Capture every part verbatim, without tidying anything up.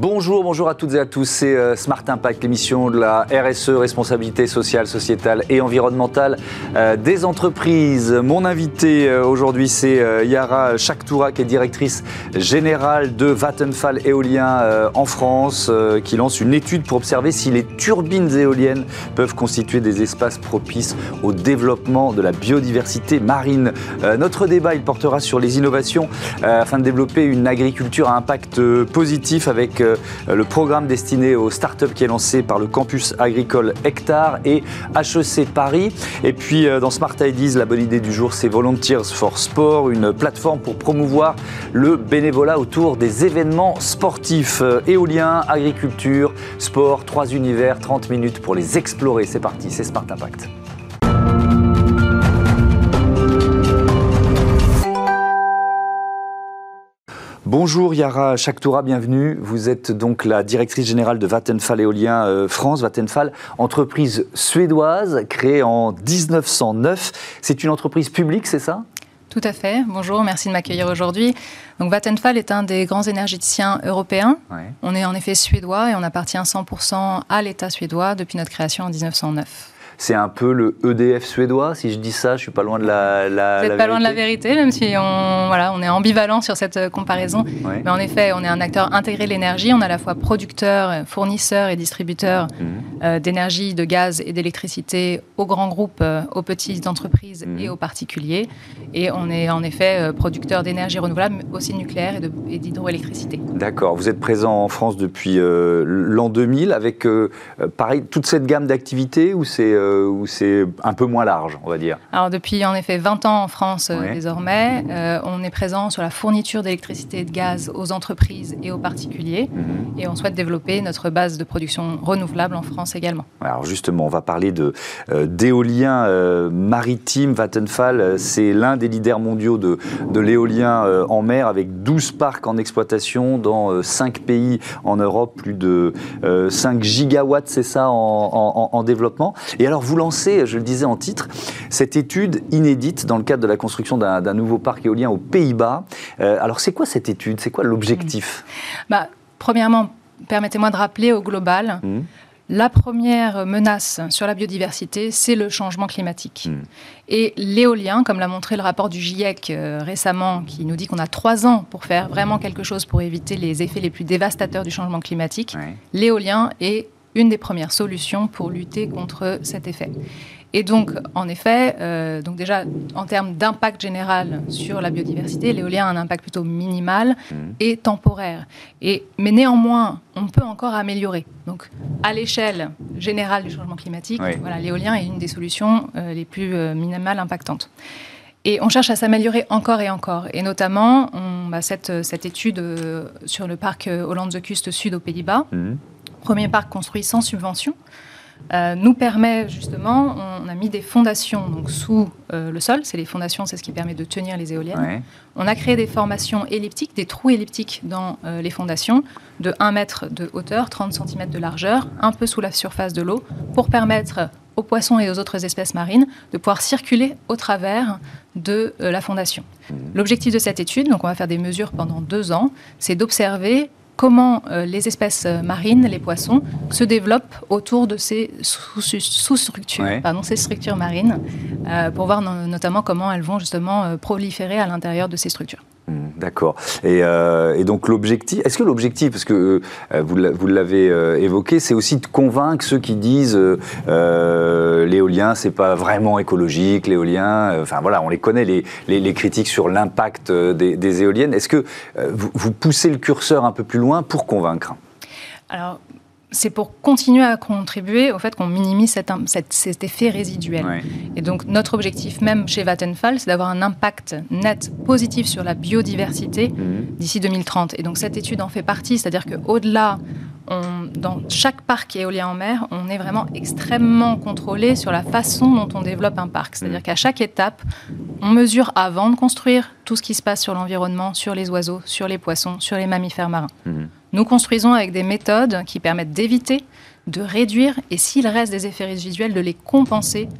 Bonjour, bonjour à toutes et à tous, c'est Smart Impact, l'émission de la R S E, responsabilité sociale, sociétale et environnementale des entreprises. Mon invité aujourd'hui, c'est Yara Chaktourak, qui est directrice générale de Vattenfall Éolien en France, qui lance une étude pour observer si les turbines éoliennes peuvent constituer des espaces propices au développement de la biodiversité marine. Notre débat, il portera sur les innovations afin de développer une agriculture à impact positif avec le programme destiné aux startups qui est lancé par le campus agricole Hectar et H E C Paris. Et puis dans Smart Ideas, la bonne idée du jour, c'est Volunteers for Sport, une plateforme pour promouvoir le bénévolat autour des événements sportifs. Éolien, agriculture, sport, trois univers, trente minutes pour les explorer. C'est parti, c'est Smart Impact. Bonjour Yara Chaktourak, bienvenue. Vous êtes donc la directrice générale de Vattenfall Éolien France. Vattenfall, entreprise suédoise créée en dix-neuf cent neuf. C'est une entreprise publique, c'est ça ? Tout à fait. Bonjour, merci de m'accueillir aujourd'hui. Donc Vattenfall est un des grands énergéticiens européens. Ouais. On est en effet suédois et on appartient cent pour cent à l'État suédois depuis notre création en dix-neuf cent neuf. C'est un peu le E D F suédois, si je dis ça, je suis pas loin de la, la, Vous êtes la vérité. Vous n'êtes pas loin de la vérité, même si on, voilà, on est ambivalent sur cette comparaison. Ouais. Mais en effet, on est un acteur intégré de l'énergie. On est à la fois producteur, fournisseur et distributeur mmh. euh, d'énergie, de gaz et d'électricité aux grands groupes, euh, aux petites entreprises mmh. et aux particuliers. Et on est en effet producteur d'énergie renouvelable, mais aussi nucléaire et d'hydroélectricité. D'accord. Vous êtes présent en France depuis euh, l'an deux mille avec, euh, pareil, toute cette gamme d'activités où c'est... Euh, où c'est un peu moins large, on va dire. Alors depuis en effet vingt ans en France oui. euh, désormais, euh, on est présent sur la fourniture d'électricité et de gaz aux entreprises et aux particuliers mm-hmm. et on souhaite développer notre base de production renouvelable en France également. Alors justement, on va parler de, euh, d'éolien euh, maritime. Vattenfall, euh, c'est l'un des leaders mondiaux de, de l'éolien euh, en mer avec douze parcs en exploitation dans euh, cinq pays en Europe, plus de euh, cinq gigawatts, c'est ça, en, en, en développement. Et alors, vous lancez, je le disais en titre, cette étude inédite dans le cadre de la construction d'un, d'un nouveau parc éolien aux Pays-Bas. Euh, alors, c'est quoi cette étude? C'est quoi l'objectif? mmh. bah, Premièrement, permettez-moi de rappeler au global, mmh. la première menace sur la biodiversité, c'est le changement climatique. Mmh. Et l'éolien, comme l'a montré le rapport du GIEC euh, récemment, qui nous dit qu'on a trois ans pour faire vraiment quelque chose pour éviter les effets les plus dévastateurs du changement climatique, ouais. l'éolien est une des premières solutions pour lutter contre cet effet. Et donc, en effet, euh, donc déjà, en termes d'impact général sur la biodiversité, l'éolien a un impact plutôt minimal et temporaire. Et, mais néanmoins, on peut encore améliorer. Donc, à l'échelle générale du changement climatique, oui. voilà, l'éolien est une des solutions euh, les plus euh, minimales impactantes. Et on cherche à s'améliorer encore et encore. Et notamment, on, bah, cette, cette étude euh, sur le parc euh, Hollandse Kust Zuid aux Pays-Bas, mmh. premier parc construit sans subvention, euh, nous permet justement, on, on a mis des fondations donc, sous euh, le sol, c'est les fondations, c'est ce qui permet de tenir les éoliennes. Ouais. On a créé des formations elliptiques, des trous elliptiques dans euh, les fondations, de un mètre de hauteur, trente centimètres de largeur, un peu sous la surface de l'eau, pour permettre aux poissons et aux autres espèces marines de pouvoir circuler au travers de euh, la fondation. L'objectif de cette étude, donc on va faire des mesures pendant deux ans, c'est d'observer comment euh, les espèces marines, les poissons, se développent autour de ces sous-structures, ouais. pardon, ces structures marines, euh, pour voir no- notamment comment elles vont justement euh, proliférer à l'intérieur de ces structures. D'accord. Et, euh, et donc l'objectif, est-ce que l'objectif, parce que euh, vous, l'a, vous l'avez euh, évoqué, c'est aussi de convaincre ceux qui disent euh, euh, l'éolien, c'est pas vraiment écologique, l'éolien, euh, enfin voilà, on les connaît, les, les, les critiques sur l'impact euh, des, des éoliennes. Est-ce que euh, vous, vous poussez le curseur un peu plus loin pour convaincre ? Alors, c'est pour continuer à contribuer au fait qu'on minimise cet, cet, cet effet résiduel. Ouais. Et donc, notre objectif même chez Vattenfall, c'est d'avoir un impact net positif sur la biodiversité mmh. d'ici deux mille trente. Et donc, cette étude en fait partie, c'est-à-dire qu'au-delà, on, dans chaque parc éolien en mer, on est vraiment extrêmement contrôlé sur la façon dont on développe un parc. C'est-à-dire mmh. qu'à chaque étape, on mesure avant de construire tout ce qui se passe sur l'environnement, sur les oiseaux, sur les poissons, sur les mammifères marins. Mmh. Nous construisons avec des méthodes qui permettent d'éviter, de réduire et s'il reste des effets résiduels, de les compenser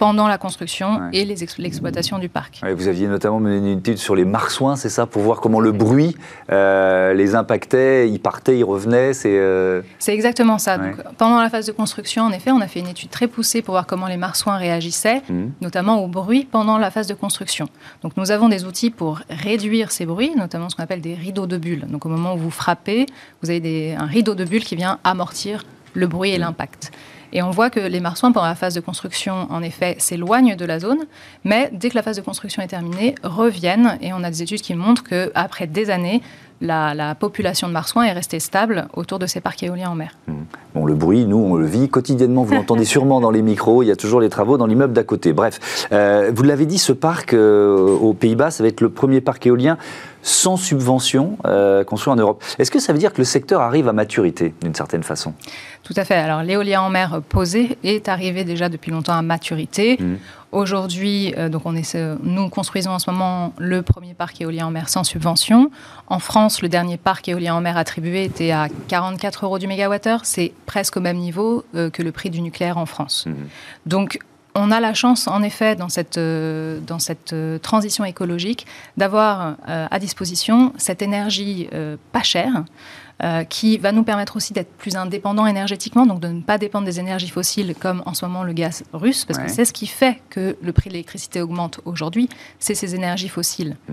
pendant la construction ouais. et l'exploitation du parc. Ouais, vous aviez notamment mené une étude sur les marsouins, c'est ça, pour voir comment le bruit euh, les impactait, ils partaient, ils revenaient, c'est... Euh... C'est exactement ça. Ouais. Donc, pendant la phase de construction, en effet, on a fait une étude très poussée pour voir comment les marsouins réagissaient, mmh. notamment au bruit pendant la phase de construction. Donc nous avons des outils pour réduire ces bruits, notamment ce qu'on appelle des rideaux de bulles. Donc au moment où vous frappez, vous avez des, un rideau de bulles qui vient amortir le bruit et mmh. l'impact. Et on voit que les marsouins, pendant la phase de construction, en effet, s'éloignent de la zone, mais dès que la phase de construction est terminée, reviennent. Et on a des études qui montrent qu'après des années, la, la population de marsouins est restée stable autour de ces parcs éoliens en mer. Mmh. Bon, le bruit, nous, on le vit quotidiennement. Vous l'entendez sûrement dans les micros. Il y a toujours les travaux dans l'immeuble d'à côté. Bref, euh, vous l'avez dit, ce parc euh, aux Pays-Bas, ça va être le premier parc éolien sans subvention euh, construit en Europe. Est-ce que ça veut dire que le secteur arrive à maturité, d'une certaine façon ? Tout à fait. Alors, l'éolien en mer posé est arrivé déjà depuis longtemps à maturité. Mmh. Aujourd'hui, euh, donc on essaie, nous construisons en ce moment le premier parc éolien en mer sans subvention. En France, le dernier parc éolien en mer attribué était à quarante-quatre euros du mégawattheure. C'est presque au même niveau euh, que le prix du nucléaire en France. Mmh. Donc, on a la chance, en effet, dans cette, euh, dans cette euh, transition écologique, d'avoir euh, à disposition cette énergie euh, pas chère, Euh, qui va nous permettre aussi d'être plus indépendants énergétiquement, donc de ne pas dépendre des énergies fossiles comme en ce moment le gaz russe, parce ouais. que c'est ce qui fait que le prix de l'électricité augmente aujourd'hui, c'est ces énergies fossiles. Mmh.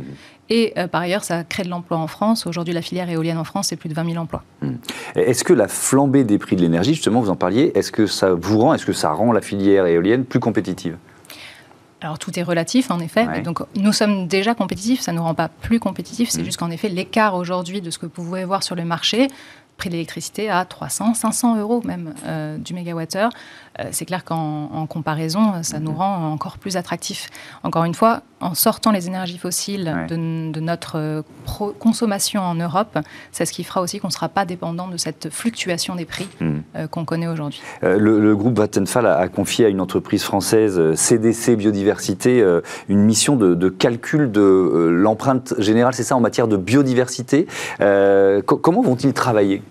Et euh, par ailleurs, ça crée de l'emploi en France. Aujourd'hui, la filière éolienne en France, c'est plus de vingt mille emplois. Mmh. Est-ce que la flambée des prix de l'énergie, justement, vous en parliez, est-ce que ça vous rend, est-ce que ça rend la filière éolienne plus compétitive ? Alors, tout est relatif, en effet. Ouais. Donc, nous sommes déjà compétitifs. Ça ne nous rend pas plus compétitifs. C'est mmh. juste qu'en effet, l'écart aujourd'hui de ce que vous pouvez voir sur le marché, prix de l'électricité à trois cents, cinq cents euros même euh, du mégawattheure, euh, c'est clair qu'en en comparaison, ça mmh. nous rend encore plus attractifs. Encore une fois, en sortant les énergies fossiles ouais. de, de notre euh, pro- consommation en Europe, c'est ce qui fera aussi qu'on ne sera pas dépendant de cette fluctuation des prix mmh. euh, qu'on connaît aujourd'hui. Euh, le, le groupe Vattenfall a, a confié à une entreprise française, euh, C D C Biodiversité, euh, une mission de, de calcul de euh, l'empreinte générale, c'est ça, en matière de biodiversité. Euh, co- comment vont-ils travailler ?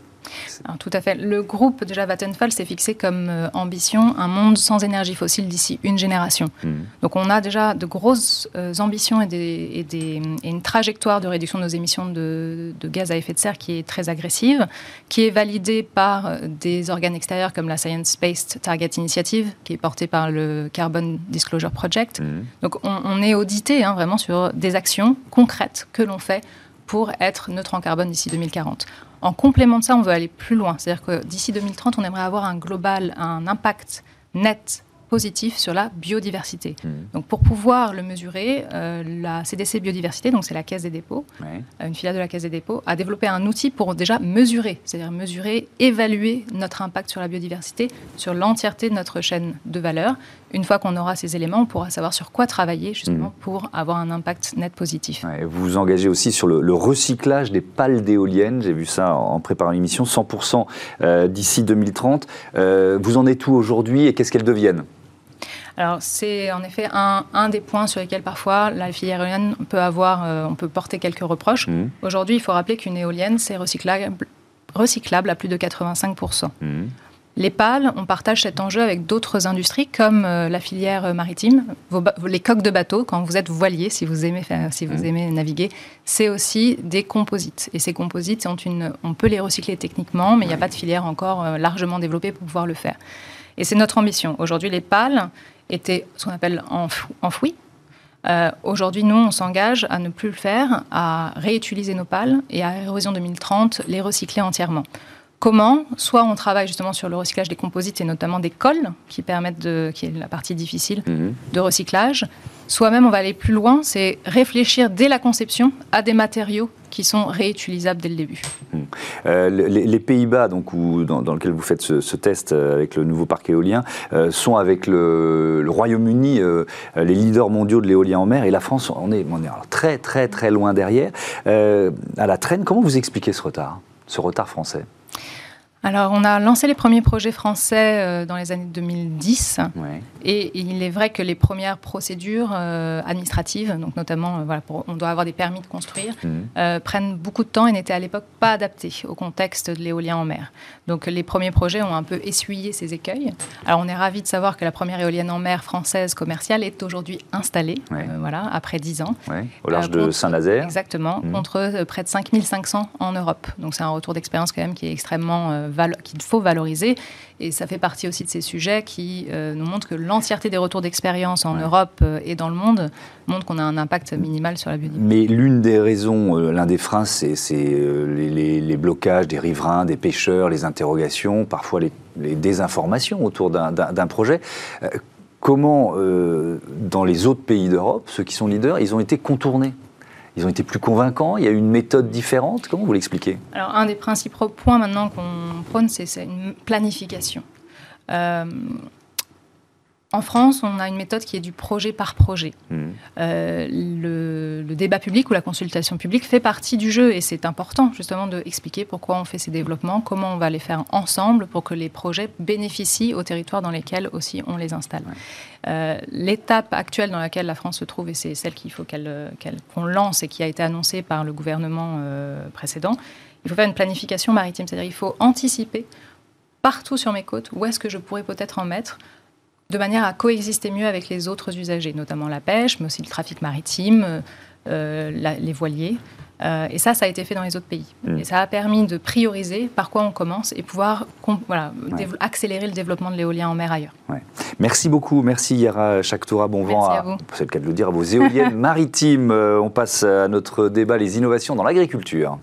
Alors, tout à fait. Le groupe, déjà, Vattenfall s'est fixé comme euh, ambition un monde sans énergie fossile d'ici une génération. Mmh. Donc on a déjà de grosses euh, ambitions et, des, et, des, et une trajectoire de réduction de nos émissions de, de gaz à effet de serre qui est très agressive, qui est validée par des organes extérieurs comme la Science Based Target Initiative, qui est portée par le Carbon Disclosure Project. Mmh. Donc on, on est audité hein, vraiment sur des actions concrètes que l'on fait pour être neutre en carbone d'ici deux mille quarante. En complément de ça, on veut aller plus loin. C'est-à-dire que d'ici deux mille trente, on aimerait avoir un global, un impact net positif sur la biodiversité. Mmh. Donc pour pouvoir le mesurer, euh, la C D C Biodiversité, donc c'est la Caisse des dépôts, ouais. une filiale de la Caisse des dépôts, a développé un outil pour déjà mesurer, c'est-à-dire mesurer, évaluer notre impact sur la biodiversité, sur l'entièreté de notre chaîne de valeur. Une fois qu'on aura ces éléments, on pourra savoir sur quoi travailler justement mmh. pour avoir un impact net positif. Ouais, vous vous engagez aussi sur le, le recyclage des pales d'éoliennes, j'ai vu ça en préparant l'émission, cent pour cent euh, d'ici deux mille trente. Euh, vous en êtes où aujourd'hui et qu'est-ce qu'elles deviennent ? Alors, c'est en effet un, un des points sur lesquels parfois la filière éolienne peut avoir, euh, on peut porter quelques reproches. Mmh. Aujourd'hui, il faut rappeler qu'une éolienne, c'est recyclable, recyclable à plus de quatre-vingt-cinq pour cent. Mmh. Les pales, on partage cet enjeu avec d'autres industries comme euh, la filière maritime, vos, les coques de bateaux. Quand vous êtes voilier, si vous aimez, faire, si vous mmh. aimez naviguer, c'est aussi des composites. Et ces composites, ont une, on peut les recycler techniquement, mais il mmh. n'y a pas de filière encore euh, largement développée pour pouvoir le faire. Et c'est notre ambition. Aujourd'hui, les pales étaient ce qu'on appelle enfouis. Euh, aujourd'hui, nous, on s'engage à ne plus le faire, à réutiliser nos pales et à Érosion deux mille trente, les recycler entièrement. Comment ? Soit on travaille justement sur le recyclage des composites et notamment des cols, qui permettent de, qui est la partie difficile, mmh. de recyclage. Soit même, on va aller plus loin, c'est réfléchir dès la conception à des matériaux qui sont réutilisables dès le début. Mmh. Euh, les, les Pays-Bas, donc, où, dans, dans lequel vous faites ce, ce test avec le nouveau parc éolien, euh, sont avec le, le Royaume-Uni euh, les leaders mondiaux de l'éolien en mer. Et la France, on est, on est très, très, très loin derrière. Euh, à la traîne, comment vous expliquez ce retard, ce retard français ? Alors, on a lancé les premiers projets français euh, dans les années deux mille dix. Ouais. Et il est vrai que les premières procédures euh, administratives, donc notamment, euh, voilà, pour, on doit avoir des permis de construire, mmh. euh, prennent beaucoup de temps et n'étaient à l'époque pas adaptées au contexte de l'éolien en mer. Donc, les premiers projets ont un peu essuyé ces écueils. Alors, on est ravis de savoir que la première éolienne en mer française commerciale est aujourd'hui installée, ouais. euh, voilà, après dix ans. Ouais. Au large euh, de Saint-Nazaire. Exactement, mmh. contre euh, près de cinq mille cinq cents en Europe. Donc, c'est un retour d'expérience quand même qui est extrêmement... Euh, qu'il faut valoriser, et ça fait partie aussi de ces sujets qui euh, nous montrent que l'entièreté des retours d'expérience en ouais. Europe euh, et dans le monde montre qu'on a un impact minimal sur la biodiversité. Mais l'une des raisons, euh, l'un des freins, c'est, c'est euh, les, les, les blocages des riverains, des pêcheurs, les interrogations, parfois les, les désinformations autour d'un, d'un, d'un projet. Euh, comment, euh, dans les autres pays d'Europe, ceux qui sont leaders, ils ont été contournés ? Ils ont été plus convaincants, il y a eu une méthode différente, comment vous l'expliquez ? Alors, un des principaux points maintenant qu'on prône, c'est, c'est une planification. Euh, en France, on a une méthode qui est du projet par projet. Mmh. Euh, le, le débat public ou la consultation publique fait partie du jeu, et c'est important justement d'expliquer pourquoi on fait ces développements, comment on va les faire ensemble pour que les projets bénéficient aux territoires dans lesquels aussi on les installe. Ouais. Euh, l'étape actuelle dans laquelle la France se trouve, et c'est celle qu'il faut qu'elle, qu'elle, qu'on lance et qui a été annoncée par le gouvernement euh, précédent, il faut faire une planification maritime, c'est-à-dire il faut anticiper partout sur mes côtes où est-ce que je pourrais peut-être en mettre, de manière à coexister mieux avec les autres usagers, notamment la pêche, mais aussi le trafic maritime, euh, la, les voiliers. Euh, et ça, ça a été fait dans les autres pays. Mmh. Et ça a permis de prioriser par quoi on commence et pouvoir com- voilà, ouais. dév- accélérer le développement de l'éolien en mer ailleurs. Ouais. Merci beaucoup. Merci Yara Chaktourak. Bon vent à, à c'est le cas de le dire, à vos éoliennes maritimes. Euh, on passe à notre débat, les innovations dans l'agriculture.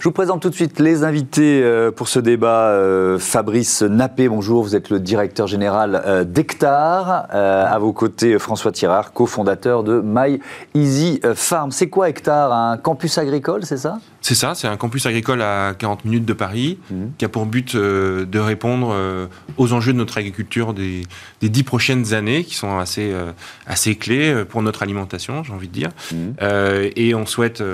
Je vous présente tout de suite les invités pour ce débat. Fabrice Nappé, bonjour, vous êtes le directeur général d'Hectar. À vos côtés, François Tirard, cofondateur de MyEasyFarm. C'est quoi Hectar ? Un campus agricole, c'est ça ? C'est ça, c'est un campus agricole à quarante minutes de Paris, mmh. qui a pour but de répondre aux enjeux de notre agriculture des, des dix prochaines années, qui sont assez, assez clés pour notre alimentation, j'ai envie de dire. Mmh. Et on souhaite,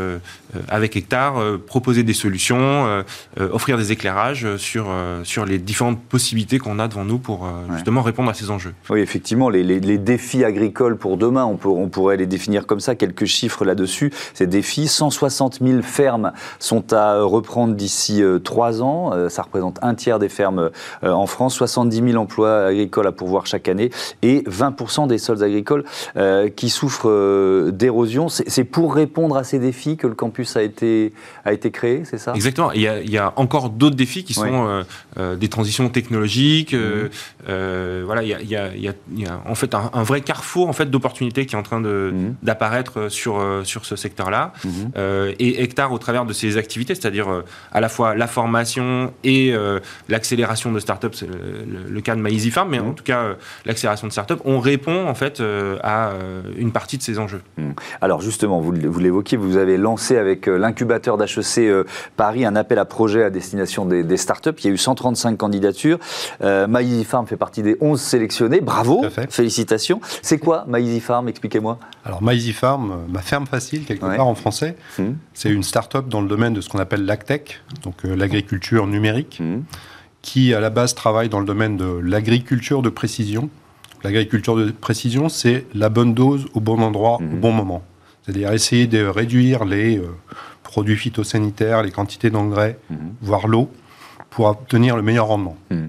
avec Hectar, proposer des solutions, euh, euh, offrir des éclairages sur, euh, sur les différentes possibilités qu'on a devant nous pour euh, ouais. justement répondre à ces enjeux. Oui, effectivement, les, les, les défis agricoles pour demain, on, peut, on pourrait les définir comme ça, quelques chiffres là-dessus. Ces défis, cent soixante mille fermes sont à reprendre d'ici euh, trois ans, euh, ça représente un tiers des fermes euh, en France, soixante-dix mille emplois agricoles à pourvoir chaque année et vingt pour cent des sols agricoles euh, qui souffrent euh, d'érosion. C'est, c'est pour répondre à ces défis que le campus a été, a été créé, c'est ça ? Exactement. Il y, a, il y a encore d'autres défis qui sont oui. euh, euh, des transitions technologiques. Euh, mmh. euh, voilà, il y a, il y a, il y a en fait un, un vrai carrefour en fait d'opportunités qui est en train de, mmh. d'apparaître sur sur ce secteur-là. Mmh. Euh, et Hectar, au travers de ses activités, c'est-à-dire euh, à la fois la formation et euh, l'accélération de start-up, c'est le, le cas de MyEasyFarm, mais mmh. en tout cas euh, l'accélération de start-up, on répond en fait euh, à une partie de ces enjeux. Mmh. Alors justement, vous l'évoquiez, vous avez lancé avec l'incubateur d'H E C euh, Paris, un appel à projet à destination des, des startups. Il y a eu cent trente-cinq candidatures. Euh, MyEasyFarm fait partie des onze sélectionnés. Bravo, félicitations. C'est quoi MyEasyFarm ? Expliquez-moi. Alors MyEasyFarm, ma ferme facile, quelque ouais. part en français, mmh. c'est une startup dans le domaine de ce qu'on appelle l'agtech, donc euh, l'agriculture numérique, mmh. qui à la base travaille dans le domaine de l'agriculture de précision. L'agriculture de précision, c'est la bonne dose au bon endroit, mmh. au bon moment. C'est-à-dire essayer de réduire les... Euh, produits phytosanitaires, les quantités d'engrais, mmh. voire l'eau, pour obtenir le meilleur rendement. Mmh.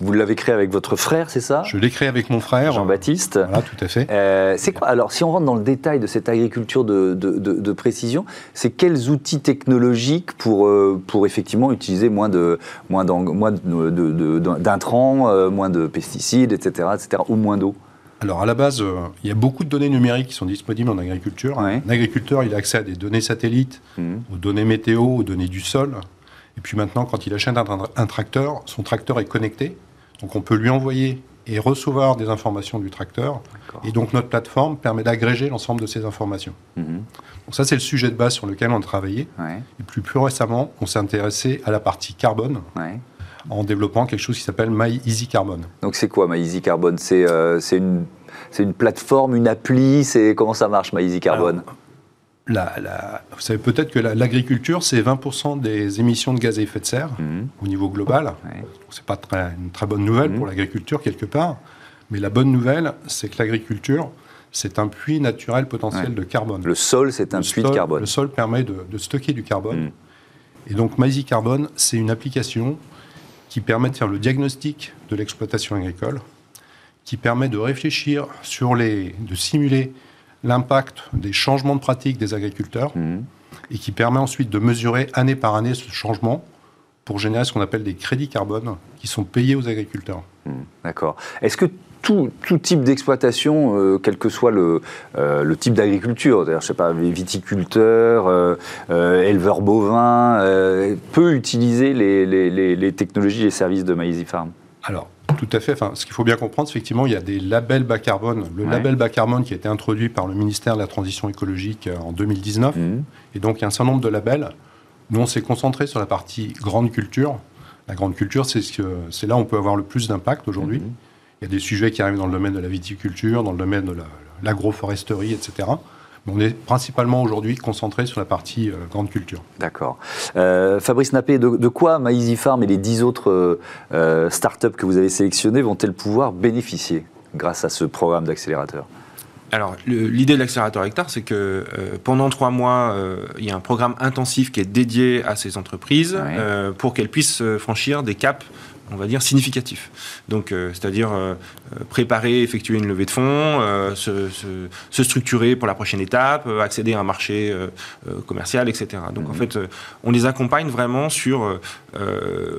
Vous l'avez créé avec votre frère, c'est ça ? Je l'ai créé avec mon frère. Jean-Baptiste. Voilà, tout à fait. Euh, c'est quoi ? Alors, si on rentre dans le détail de cette agriculture de, de, de, de précision, c'est quels outils technologiques pour, euh, pour effectivement utiliser moins, de, moins, moins de, de, de, d'intrants, euh, moins de pesticides, et cetera, et cetera, ou moins d'eau ? Alors, à la base, euh, il y a beaucoup de données numériques qui sont disponibles en agriculture. Ouais. Un agriculteur, il a accès à des données satellites, mmh. aux données météo, aux données du sol. Et puis maintenant, quand il achète un, tra- un tracteur, son tracteur est connecté. Donc, on peut lui envoyer et recevoir des informations du tracteur. D'accord. Et donc, notre plateforme permet d'agréger l'ensemble de ces informations. Mmh. Donc, ça, c'est le sujet de base sur lequel on a travaillé. Ouais. Et puis, plus récemment, on s'est intéressé à la partie carbone. Ouais. En développant quelque chose qui s'appelle MyEasyCarbon. Donc c'est quoi MyEasyCarbon ? C'est, euh, c'est, une, c'est une plateforme, une appli, c'est, comment ça marche MyEasyCarbon ? La, la, vous savez peut-être que la, l'agriculture, c'est vingt pour cent des émissions de gaz à effet de serre mmh. au niveau global. Ouais. C'est pas très, une très bonne nouvelle mmh. pour l'agriculture, quelque part. Mais la bonne nouvelle, c'est que l'agriculture, c'est un puits naturel potentiel ouais. de carbone. Le sol, c'est un le puits sol, de carbone. Le sol permet de, de stocker du carbone. Mmh. Et donc, MyEasyCarbon, c'est une application qui permet de faire le diagnostic de l'exploitation agricole, qui permet de réfléchir sur les... de simuler l'impact des changements de pratiques des agriculteurs mmh. et qui permet ensuite de mesurer année par année ce changement pour générer ce qu'on appelle des crédits carbone qui sont payés aux agriculteurs. Mmh. D'accord. Est-ce que tout, tout type d'exploitation, euh, quel que soit le, euh, le type d'agriculture, je ne sais pas, viticulteur, euh, euh, éleveur bovin, euh, peut utiliser les, les, les, les technologies et les services de MyEasyFarm? Alors, tout à fait. Enfin, ce qu'il faut bien comprendre, c'est effectivement, il y a des labels bas carbone. Le ouais. label bas carbone qui a été introduit par le ministère de la Transition écologique en deux mille dix-neuf. Mmh. Et donc, il y a un certain nombre de labels. Nous, on s'est concentré sur la partie grande culture. La grande culture, c'est, ce que, c'est là où on peut avoir le plus d'impact aujourd'hui. Mmh. Il y a des sujets qui arrivent dans le domaine de la viticulture, dans le domaine de la, l'agroforesterie, et cetera. On est principalement aujourd'hui concentré sur la partie euh, grande culture. D'accord. Euh, Fabrice Nappé, de, de quoi MyEasyFarm et les dix autres euh, startups que vous avez sélectionnées vont-elles pouvoir bénéficier grâce à ce programme d'accélérateur ? Alors, le, l'idée de l'accélérateur Hectar, c'est que euh, pendant trois mois, euh, il y a un programme intensif qui est dédié à ces entreprises ouais. euh, pour qu'elles puissent franchir des caps, on va dire, significatif. Donc, euh, c'est-à-dire euh, préparer, effectuer une levée de fonds, euh, se, se, se structurer pour la prochaine étape, euh, accéder à un marché euh, commercial, et cetera. Donc, mmh. en fait, euh, on les accompagne vraiment sur euh,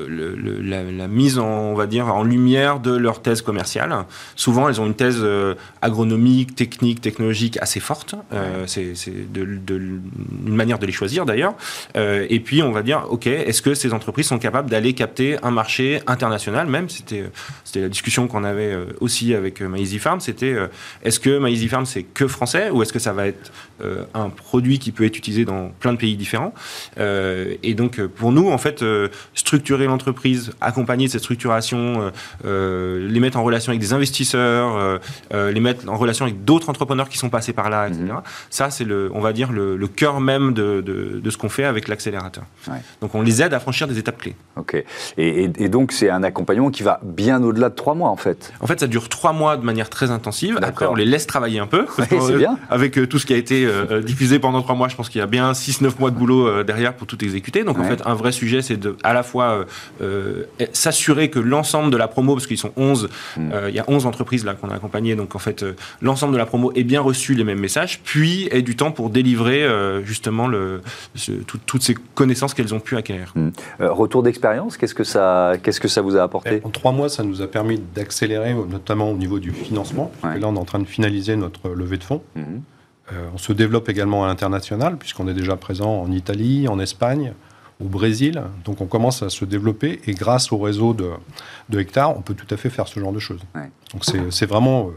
le, le, la, la mise, en, on va dire, en lumière de leur thèse commerciale. Souvent, elles ont une thèse euh, agronomique, technique, technologique assez forte. Euh, mmh. C'est, c'est de, de, une manière de les choisir, d'ailleurs. Euh, et puis, on va dire, OK, est-ce que ces entreprises sont capables d'aller capter un marché international même, c'était, c'était la discussion qu'on avait aussi avec MyEasyFarm, c'était est-ce que MyEasyFarm c'est que français ou est-ce que ça va être euh, un produit qui peut être utilisé dans plein de pays différents euh, et donc pour nous en fait euh, structurer l'entreprise, accompagner cette structuration, euh, les mettre en relation avec des investisseurs, euh, les mettre en relation avec d'autres entrepreneurs qui sont passés par là, et cetera. Mmh. Ça c'est le, on va dire le, le cœur même de, de, de ce qu'on fait avec l'accélérateur. Ouais. Donc on les aide à franchir des étapes clés. Ok. Et, et, et donc c'est C'est un accompagnement qui va bien au-delà de trois mois, en fait. En fait, ça dure trois mois de manière très intensive. D'accord. Après, on les laisse travailler un peu. Ouais, c'est euh, bien. Avec euh, tout ce qui a été euh, diffusé pendant trois mois, je pense qu'il y a bien six, neuf mois de boulot euh, derrière pour tout exécuter. Donc, ouais. en fait, un vrai sujet, c'est de, à la fois euh, euh, s'assurer que l'ensemble de la promo, parce qu'ils sont onze, il mm. euh, y a onze entreprises là qu'on a accompagnées. Donc, en fait, euh, l'ensemble de la promo ait bien reçu les mêmes messages, puis ait du temps pour délivrer euh, justement le, ce, tout, toutes ces connaissances qu'elles ont pu acquérir. Mm. Euh, retour d'expérience, qu'est-ce que ça, qu'est-ce que ça vous a apporté ? En trois mois, ça nous a permis d'accélérer, notamment au niveau du financement. Ouais. Là, on est en train de finaliser notre levée de fonds. Mmh. Euh, on se développe également à l'international, puisqu'on est déjà présent en Italie, en Espagne, au Brésil. Donc, on commence à se développer. Et grâce au réseau de, de Hectar, on peut tout à fait faire ce genre de choses. Ouais. Donc, c'est, c'est vraiment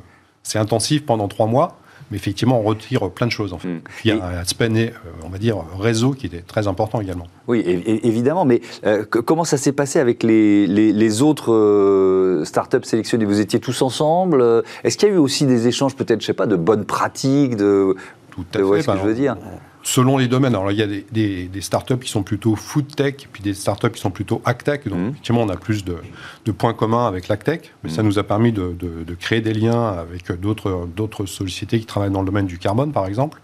c'est intensif pendant trois mois. Mais effectivement, on retire plein de choses, en fait. Mmh. Il y a un aspect, on va dire, réseau qui est très important également. Oui, évidemment. Mais euh, comment ça s'est passé avec les, les, les autres euh, startups sélectionnées ? Vous étiez tous ensemble ? Est-ce qu'il y a eu aussi des échanges, peut-être, je sais pas, de bonnes pratiques de... Tout à de, fait. Ce ben, que je veux dire. Selon les domaines. Alors, il y a des, des, des startups qui sont plutôt food tech, puis des startups qui sont plutôt agtech. Donc, mmh. effectivement, on a plus de, de points communs avec l'agtech. Mais mmh. ça nous a permis de, de, de créer des liens avec d'autres, d'autres sociétés qui travaillent dans le domaine du carbone, par exemple.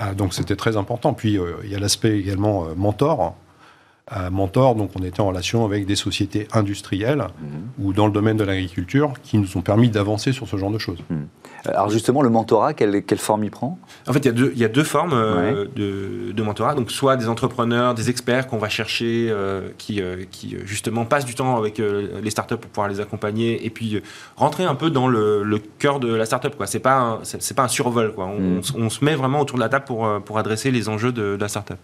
Euh, donc, c'était très important. Puis, euh, il y a l'aspect également euh, mentor. Euh, mentor, donc, on était en relation avec des sociétés industrielles mmh. ou dans le domaine de l'agriculture qui nous ont permis d'avancer sur ce genre de choses. Mmh. Alors justement, le mentorat, quelle, quelle forme il prend ? En fait, il y a deux, il y a deux formes euh, ouais. de, de mentorat. Donc, soit des entrepreneurs, des experts qu'on va chercher, euh, qui, euh, qui justement passent du temps avec euh, les startups pour pouvoir les accompagner et puis euh, rentrer un peu dans le, le cœur de la startup. Quoi. C'est pas un, c'est, c'est pas un survol. Quoi. On, mmh. on, on se met vraiment autour de la table pour, pour adresser les enjeux de, de la startup.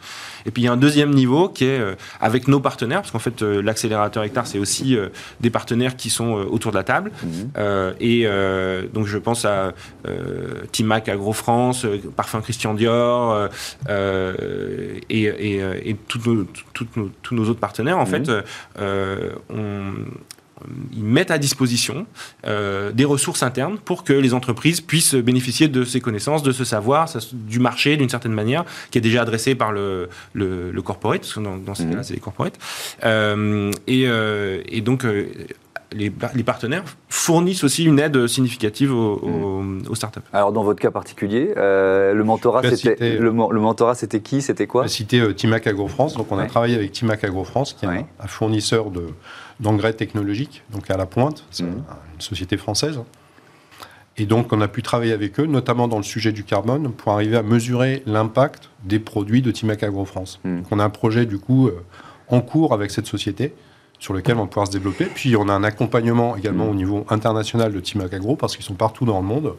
Et puis, il y a un deuxième niveau qui est euh, avec nos partenaires, parce qu'en fait, euh, l'accélérateur Hectar, c'est aussi euh, des partenaires qui sont euh, autour de la table. Mmh. Euh, et euh, donc, je pense à Euh, Timac Agro France, euh, Parfum Christian Dior euh, euh, et, et, et tous nos, nos, nos autres partenaires en mmh. fait euh, on, ils mettent à disposition euh, des ressources internes pour que les entreprises puissent bénéficier de ces connaissances, de ce savoir, du marché d'une certaine manière, qui est déjà adressé par le, le, le corporate, parce que dans, dans ces cas-là, c'est les corporates. Euh, et, euh, et donc, euh, les, les partenaires fournissent aussi une aide significative aux, aux, aux startups. Alors, dans votre cas particulier, euh, le mentorat, c'était citer, le, le mentorat, c'était qui, c'était quoi ? Je vais citer euh, Timac Agro France. Donc, on ouais. a travaillé avec Timac Agro France, qui est ouais. un, un fournisseur de... d'engrais technologiques, donc à la pointe, c'est mmh. une société française. Et donc, on a pu travailler avec eux, notamment dans le sujet du carbone, pour arriver à mesurer l'impact des produits de Timac Agro France. Mmh. Donc, on a un projet, du coup, en cours avec cette société, sur lequel on va pouvoir se développer. Puis, on a un accompagnement également mmh. au niveau international de Timac Agro, parce qu'ils sont partout dans le monde.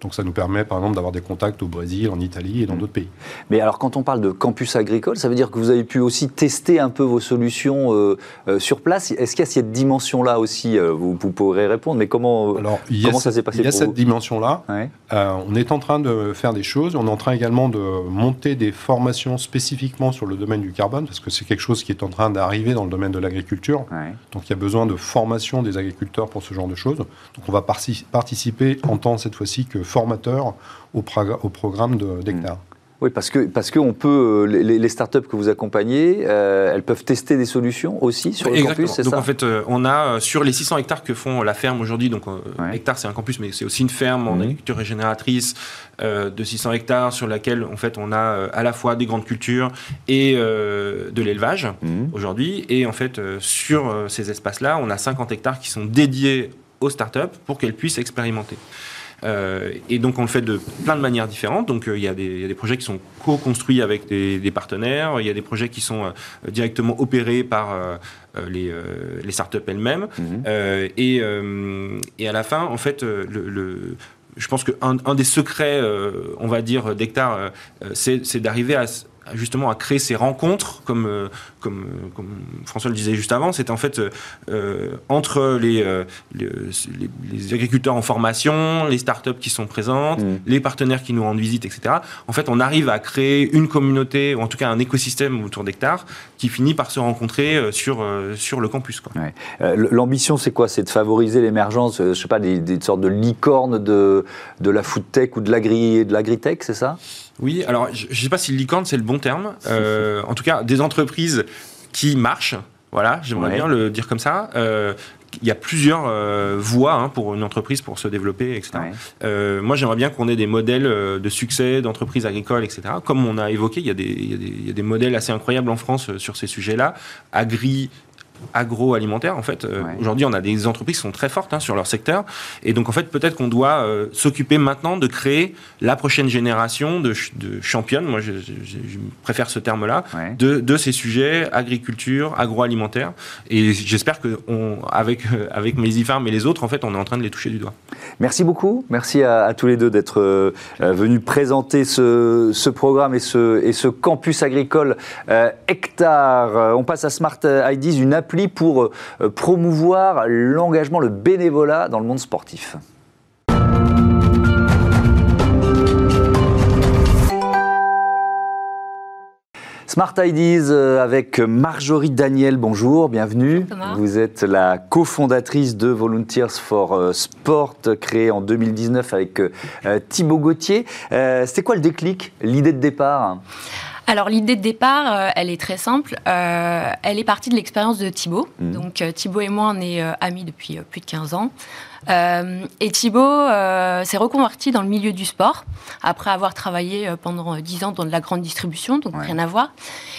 Donc ça nous permet, par exemple, d'avoir des contacts au Brésil, en Italie et dans mmh. d'autres pays. Mais alors, quand on parle de campus agricole, ça veut dire que vous avez pu aussi tester un peu vos solutions euh, euh, sur place. Est-ce qu'il y a cette dimension-là aussi ? vous, vous pourrez répondre, mais comment, alors, comment ça s'est passé pour vous ? Il y a cette dimension-là. Ouais. Euh, on est en train de faire des choses. On est en train également de monter des formations spécifiquement sur le domaine du carbone, parce que c'est quelque chose qui est en train d'arriver dans le domaine de l'agriculture. Ouais. Donc, il y a besoin de formation des agriculteurs pour ce genre de choses. Donc, on va participer en tant, cette fois-ci, que formateurs au, progr- au programme de, d'Hectar. Oui, parce que, parce que on peut, les, les startups que vous accompagnez, euh, elles peuvent tester des solutions aussi sur le Exactement. campus, c'est donc ça ? En fait, euh, on a, euh, sur les six cents hectares que font la ferme aujourd'hui, donc euh, ouais. Hectar, c'est un campus, mais c'est aussi une ferme en mmh. agriculture régénératrice euh, de six cents hectares, sur laquelle, en fait, on a euh, à la fois des grandes cultures et euh, de l'élevage mmh. aujourd'hui. Et en fait, euh, sur euh, ces espaces-là, on a cinquante hectares qui sont dédiés aux startups pour qu'elles puissent expérimenter. Euh, et donc on le fait de plein de manières différentes. Donc il euh, y, y a des projets qui sont co-construits avec des, des partenaires, il y a des projets qui sont euh, directement opérés par euh, les, euh, les startups elles-mêmes. Mmh. Euh, et, euh, et à la fin, en fait, euh, le, le, je pense qu'un un des secrets, euh, on va dire, d'Hectar, euh, c'est, c'est d'arriver à... justement à créer ces rencontres, comme, comme, comme François le disait juste avant, c'était en fait euh, entre les, euh, les, les agriculteurs en formation, les startups qui sont présentes, mmh. les partenaires qui nous rendent visite, et cetera. En fait, on arrive à créer une communauté, ou en tout cas un écosystème autour d'Hectar, qui finit par se rencontrer sur, sur le campus. Quoi. Ouais. Euh, l'ambition, c'est quoi ? C'est de favoriser l'émergence, je sais pas, des, des sortes de licornes de, de la food tech ou de, l'agri, de l'agritech, c'est ça ? Oui, alors je ne sais pas si licorne c'est le bon terme. Euh, en tout cas, des entreprises qui marchent, voilà, j'aimerais ouais. bien le dire comme ça. Euh, il y a plusieurs euh, voies hein, pour une entreprise pour se développer, et cetera. Ouais. Euh, moi, j'aimerais bien qu'on ait des modèles de succès d'entreprises agricoles, et cetera. Comme on a évoqué, il y a des, il y a des, il y a des modèles assez incroyables en France sur ces sujets-là. Agri, agroalimentaire, en fait. Euh, ouais. Aujourd'hui, on a des entreprises qui sont très fortes hein, sur leur secteur. Et donc, en fait, peut-être qu'on doit euh, s'occuper maintenant de créer la prochaine génération de, ch- de championnes, moi, je, je, je préfère ce terme-là, ouais. de, de ces sujets agriculture, agroalimentaire. Et j'espère qu'avec euh, avec MyEasyFarm et les autres, en fait, on est en train de les toucher du doigt. Merci beaucoup. Merci à, à tous les deux d'être euh, venus présenter ce, ce programme et ce, et ce campus agricole euh, Hectar. On passe à Smart I Ds, une appli pour promouvoir l'engagement, le bénévolat dans le monde sportif. Smart I Ds avec Marjorie Daniel, bonjour, bienvenue. Bonjour Thomas. Vous êtes la cofondatrice de Volunteers for Sport, créée en deux mille dix-neuf avec Thibaut Gauthier. C'était quoi le déclic, l'idée de départ ? Alors, l'idée de départ, euh, elle est très simple. Euh, elle est partie de l'expérience de Thibaut. Mmh. Donc, euh, Thibaut et moi, on est euh, amis depuis euh, plus de quinze ans. Euh, et Thibaut euh, s'est reconverti dans le milieu du sport, après avoir travaillé euh, pendant dix ans dans de la grande distribution, donc ouais. rien à voir.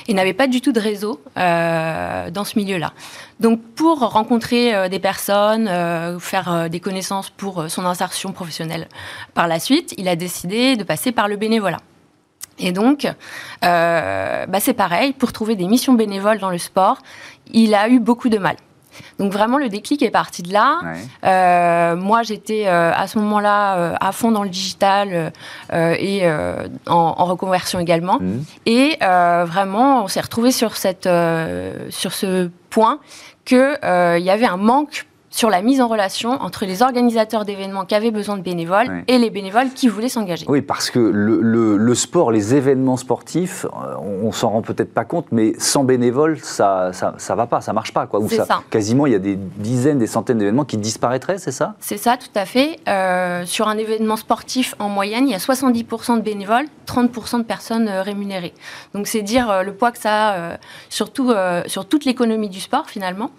Il n'avait pas du tout de réseau euh, dans ce milieu-là. Donc, pour rencontrer euh, des personnes, euh, faire euh, des connaissances pour euh, son insertion professionnelle par la suite, il a décidé de passer par le bénévolat. Et donc, euh, bah c'est pareil, pour trouver des missions bénévoles dans le sport, il a eu beaucoup de mal. Donc vraiment, le déclic est parti de là. Ouais. Euh, moi, j'étais euh, à ce moment-là euh, à fond dans le digital euh, et euh, en, en reconversion également. Mmh. Et euh, vraiment, on s'est retrouvés sur, cette, euh, sur ce point qu'il euh, y avait un manque sur la mise en relation entre les organisateurs d'événements qui avaient besoin de bénévoles oui. et les bénévoles qui voulaient s'engager. Oui, parce que le, le, le sport, les événements sportifs, on, on s'en rend peut-être pas compte, mais sans bénévoles, ça, ça, ça va pas, ça marche pas, quoi. Ou ça, ça. Quasiment, il y a des dizaines, des centaines d'événements qui disparaîtraient, c'est ça ? C'est ça, tout à fait. Euh, sur un événement sportif, en moyenne, il y a soixante-dix pour cent de bénévoles, trente pour cent de personnes euh, rémunérées. Donc c'est dire euh, le poids que ça a euh, surtout, euh, sur toute l'économie du sport, finalement.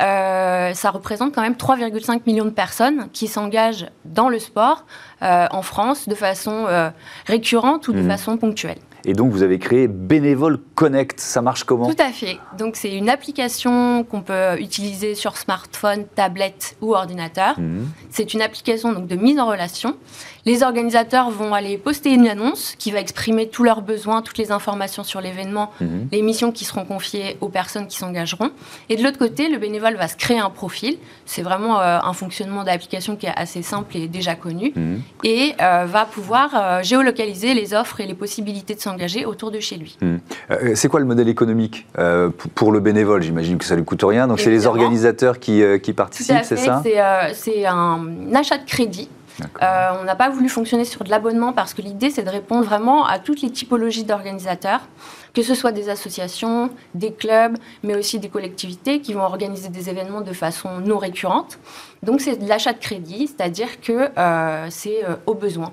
Euh, ça représente quand même trois virgule cinq millions de personnes qui s'engagent dans le sport euh, en France de façon euh, récurrente ou de mmh. façon ponctuelle. Et donc vous avez créé Bénévole Connect, ça marche comment ? Tout à fait, donc c'est une application qu'on peut utiliser sur smartphone, tablette ou ordinateur. Mmh. C'est une application donc, de mise en relation. Les organisateurs vont aller poster une annonce qui va exprimer tous leurs besoins, toutes les informations sur l'événement, mmh. les missions qui seront confiées aux personnes qui s'engageront. Et de l'autre côté, le bénévole va se créer un profil. C'est vraiment euh, un fonctionnement d'application qui est assez simple et déjà connu. Mmh. Et euh, va pouvoir euh, géolocaliser les offres et les possibilités de s'engager autour de chez lui. Mmh. Euh, c'est quoi le modèle économique euh, pour le bénévole ? J'imagine que ça ne lui coûte rien. Donc, évidemment. C'est les organisateurs qui, euh, qui participent, c'est ça ? C'est, euh, c'est un achat de crédit. Euh, on n'a pas voulu fonctionner sur de l'abonnement parce que l'idée, c'est de répondre vraiment à toutes les typologies d'organisateurs, que ce soit des associations, des clubs, mais aussi des collectivités qui vont organiser des événements de façon non récurrente. Donc, c'est de l'achat de crédit, c'est-à-dire que euh, c'est euh, au besoin.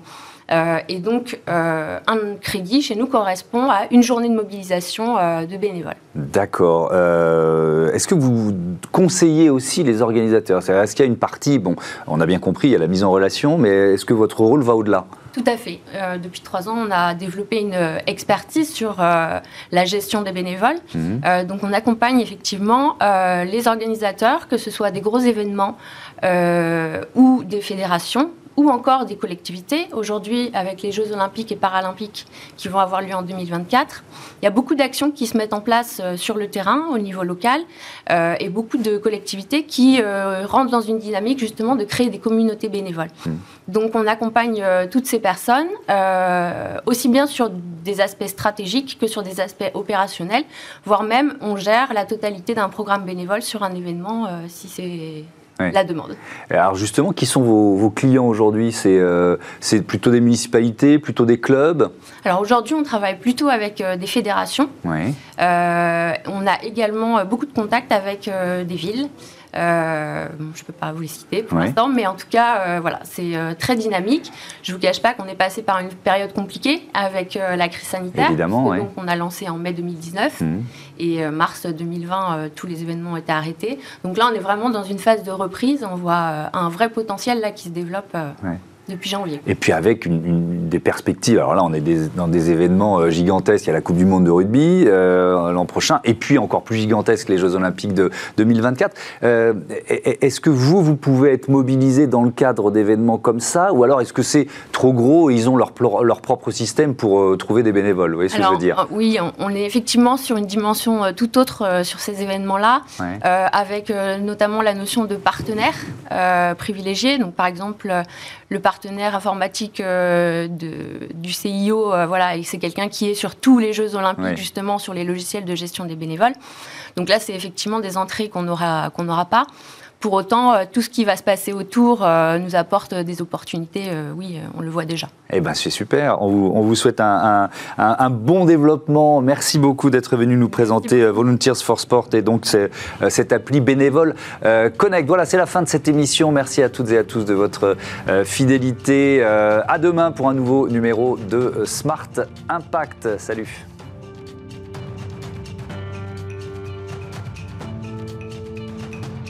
Euh, et donc, euh, un crédit, chez nous, correspond à une journée de mobilisation euh, de bénévoles. D'accord. Euh, est-ce que vous conseillez aussi les organisateurs ? C'est-à-dire, est-ce qu'il y a une partie, bon, on a bien compris, il y a la mise en relation, mais est-ce que votre rôle va au-delà ? Tout à fait. Euh, depuis trois ans, on a développé une expertise sur euh, la gestion des bénévoles. Mmh. Euh, donc, on accompagne effectivement euh, les organisateurs, que ce soit des gros événements euh, ou des fédérations, ou encore des collectivités. Aujourd'hui, avec les Jeux Olympiques et Paralympiques qui vont avoir lieu en deux mille vingt-quatre, il y a beaucoup d'actions qui se mettent en place sur le terrain, au niveau local, euh, et beaucoup de collectivités qui euh, rentrent dans une dynamique, justement, de créer des communautés bénévoles. Mmh. Donc, on accompagne euh, toutes ces personnes, euh, aussi bien sur des aspects stratégiques que sur des aspects opérationnels, voire même, on gère la totalité d'un programme bénévole sur un événement, euh, si c'est... Ouais. La demande. Alors justement, qui sont vos, vos clients aujourd'hui ? C'est, euh, c'est plutôt des municipalités, plutôt des clubs ? Alors aujourd'hui, on travaille plutôt avec euh, des fédérations. Ouais. Euh, on a également euh, beaucoup de contacts avec euh, des villes. Euh, bon, je ne peux pas vous les citer pour ouais. l'instant, mais en tout cas, euh, voilà, c'est euh, très dynamique. Je ne vous cache pas qu'on est passé par une période compliquée avec euh, la crise sanitaire. Évidemment, ouais. Donc on a lancé en mai deux mille dix-neuf mmh. et euh, mars deux mille vingt, euh, tous les événements étaient arrêtés. Donc là, on est vraiment dans une phase de reprise. On voit euh, un vrai potentiel là qui se développe. Euh, ouais. Depuis janvier. Et puis avec une, une, des perspectives. Alors là, on est des, dans des événements gigantesques. Il y a la Coupe du Monde de rugby euh, l'an prochain. Et puis encore plus gigantesque, les Jeux Olympiques de deux mille vingt-quatre. Euh, est-ce que vous, vous pouvez être mobilisé dans le cadre d'événements comme ça ? Ou alors est-ce que c'est trop gros et ils ont leur, leur propre système pour euh, trouver des bénévoles ? Vous voyez ce alors, que je veux dire ? Oui, on, on est effectivement sur une dimension euh, tout autre euh, sur ces événements-là. Ouais. Euh, avec euh, notamment la notion de partenaire euh, privilégié. Donc par exemple, euh, le partenaire partenaire informatique euh, de, du C I O, euh, voilà, et c'est quelqu'un qui est sur tous les Jeux Olympiques, oui. justement, sur les logiciels de gestion des bénévoles. Donc là, c'est effectivement des entrées qu'on n'aura qu'on n'aura pas. Pour autant, euh, tout ce qui va se passer autour euh, nous apporte des opportunités, euh, oui, euh, on le voit déjà. Eh bien, c'est super. On vous, on vous souhaite un, un, un, un bon développement. Merci beaucoup d'être venu nous présenter euh, Volunteers for Sport et donc c'est, euh, cette appli Bénévole euh, Connect. Voilà, c'est la fin de cette émission. Merci à toutes et à tous de votre euh, fidélité. Euh, à demain pour un nouveau numéro de Smart Impact. Salut.